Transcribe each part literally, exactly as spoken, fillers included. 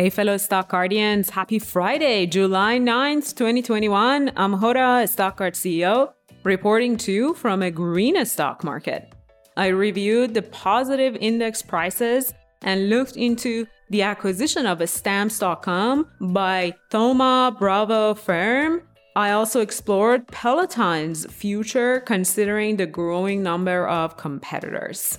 Hey, fellow Stockcardians. Happy Friday, July ninth, twenty twenty-one. I'm Hoda, StockCard C E O, reporting to you from a greener stock market. I reviewed the positive index prices and looked into the acquisition of a Stamps dot com by Thoma Bravo firm. I also explored Peloton's future considering the growing number of competitors.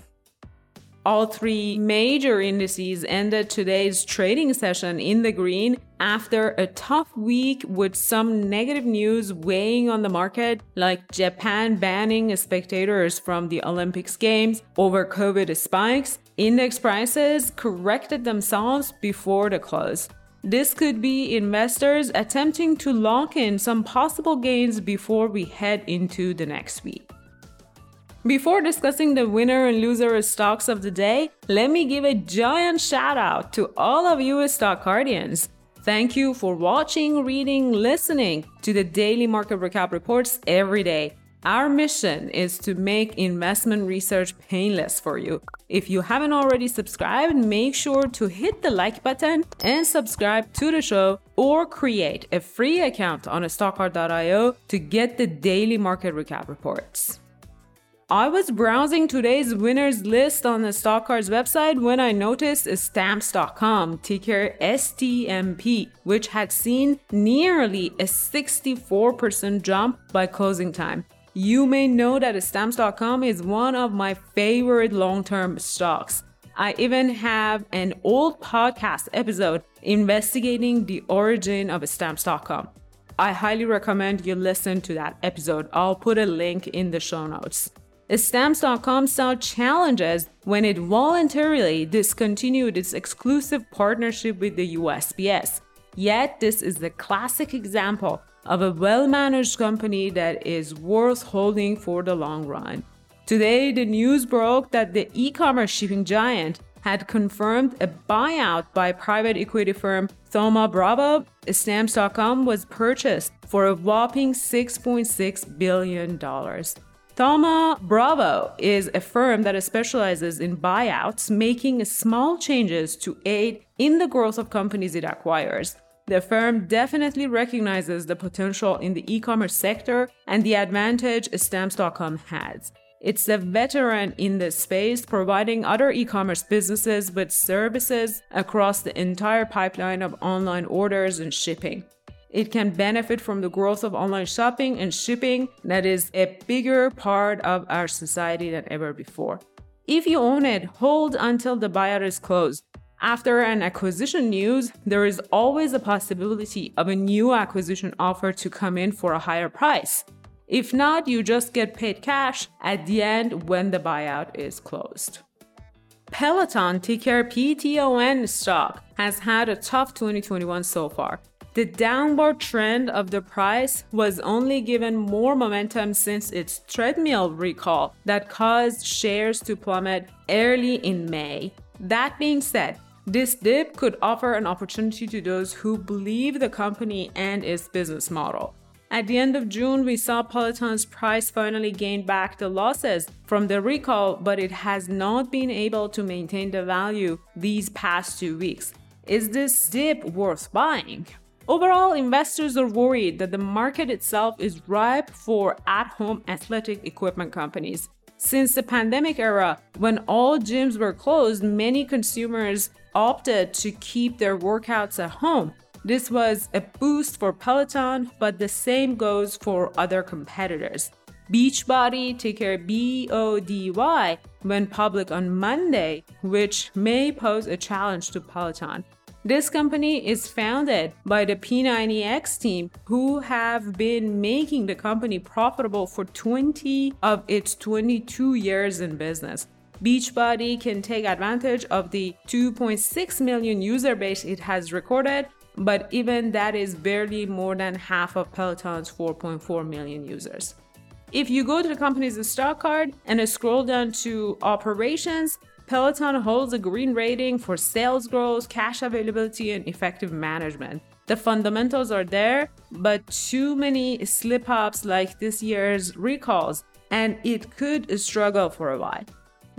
All three major indices ended today's trading session in the green after a tough week with some negative news weighing on the market, like Japan banning spectators from the Olympics games over COVID spikes. Index prices corrected themselves before the close. This could be investors attempting to lock in some possible gains before we head into the next week. Before discussing the winner and loser stocks of the day, let me give a giant shout out to all of you Stockcardians. Thank you for watching, reading, listening to the daily market recap reports every day. Our mission is to make investment research painless for you. If you haven't already subscribed, make sure to hit the like button and subscribe to the show, or create a free account on stock card dot i o to get the daily market recap reports. I was browsing today's winners list on the StockCards website when I noticed Stamps dot com, ticker S T M P, which had seen nearly a sixty-four percent jump by closing time. You may know that Stamps dot com is one of my favorite long-term stocks. I even have an old podcast episode investigating the origin of Stamps dot com. I highly recommend you listen to that episode. I'll put a link in the show notes. Stamps dot com saw challenges when it voluntarily discontinued its exclusive partnership with the U S P S. Yet, this is the classic example of a well-managed company that is worth holding for the long run. Today, the news broke that the e-commerce shipping giant had confirmed a buyout by private equity firm Thoma Bravo. Stamps dot com was purchased for a whopping six point six billion dollars. Thoma Bravo is a firm that specializes in buyouts, making small changes to aid in the growth of companies it acquires. The firm definitely recognizes the potential in the e-commerce sector and the advantage Stamps dot com has. It's a veteran in this space, providing other e-commerce businesses with services across the entire pipeline of online orders and shipping. It can benefit from the growth of online shopping and shipping that is a bigger part of our society than ever before. If you own it, hold until the buyout is closed. After an acquisition news, there is always a possibility of a new acquisition offer to come in for a higher price. If not, you just get paid cash at the end when the buyout is closed. Peloton, ticker P T O N stock, has had a tough twenty twenty-one so far. The downward trend of the price was only given more momentum since its treadmill recall that caused shares to plummet early in May. That being said, this dip could offer an opportunity to those who believe the company and its business model. At the end of June, we saw Peloton's price finally gain back the losses from the recall, but it has not been able to maintain the value these past two weeks. Is this dip worth buying? Overall, investors are worried that the market itself is ripe for at-home athletic equipment companies. Since the pandemic era, when all gyms were closed, many consumers opted to keep their workouts at home. This was a boost for Peloton, but the same goes for other competitors. Beachbody, ticker B O D Y, went public on Monday, which may pose a challenge to Peloton. This company is founded by the P ninety X team, who have been making the company profitable for twenty of its twenty-two years in business. Beachbody can take advantage of the two point six million user base it has recorded, but even that is barely more than half of Peloton's four point four million users. If you go to the company's stock card and scroll down to operations, Peloton holds a green rating for sales growth, cash availability, and effective management. The fundamentals are there, but too many slip-ups like this year's recalls, and it could struggle for a while.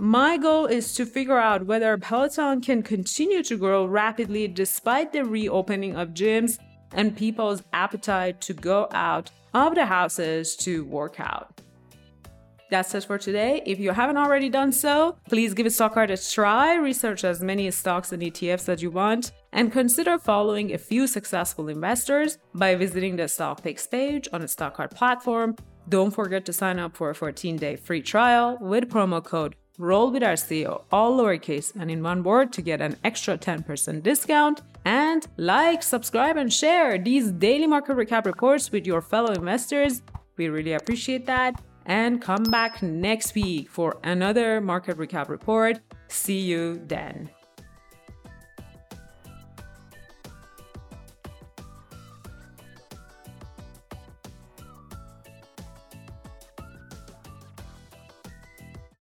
My goal is to figure out whether Peloton can continue to grow rapidly despite the reopening of gyms and people's appetite to go out of the houses to work out. That's it for today. If you haven't already done so, please give StockCard a try, research as many stocks and E T Fs as you want, and consider following a few successful investors by visiting the Stock Picks page on the StockCard platform. Don't forget to sign up for a fourteen-day free trial with promo code ROLLWITHRCO, all lowercase and in one word, to get an extra ten percent discount. And like, subscribe, and share these daily market recap reports with your fellow investors. We really appreciate that. And come back next week for another market recap report. See you then.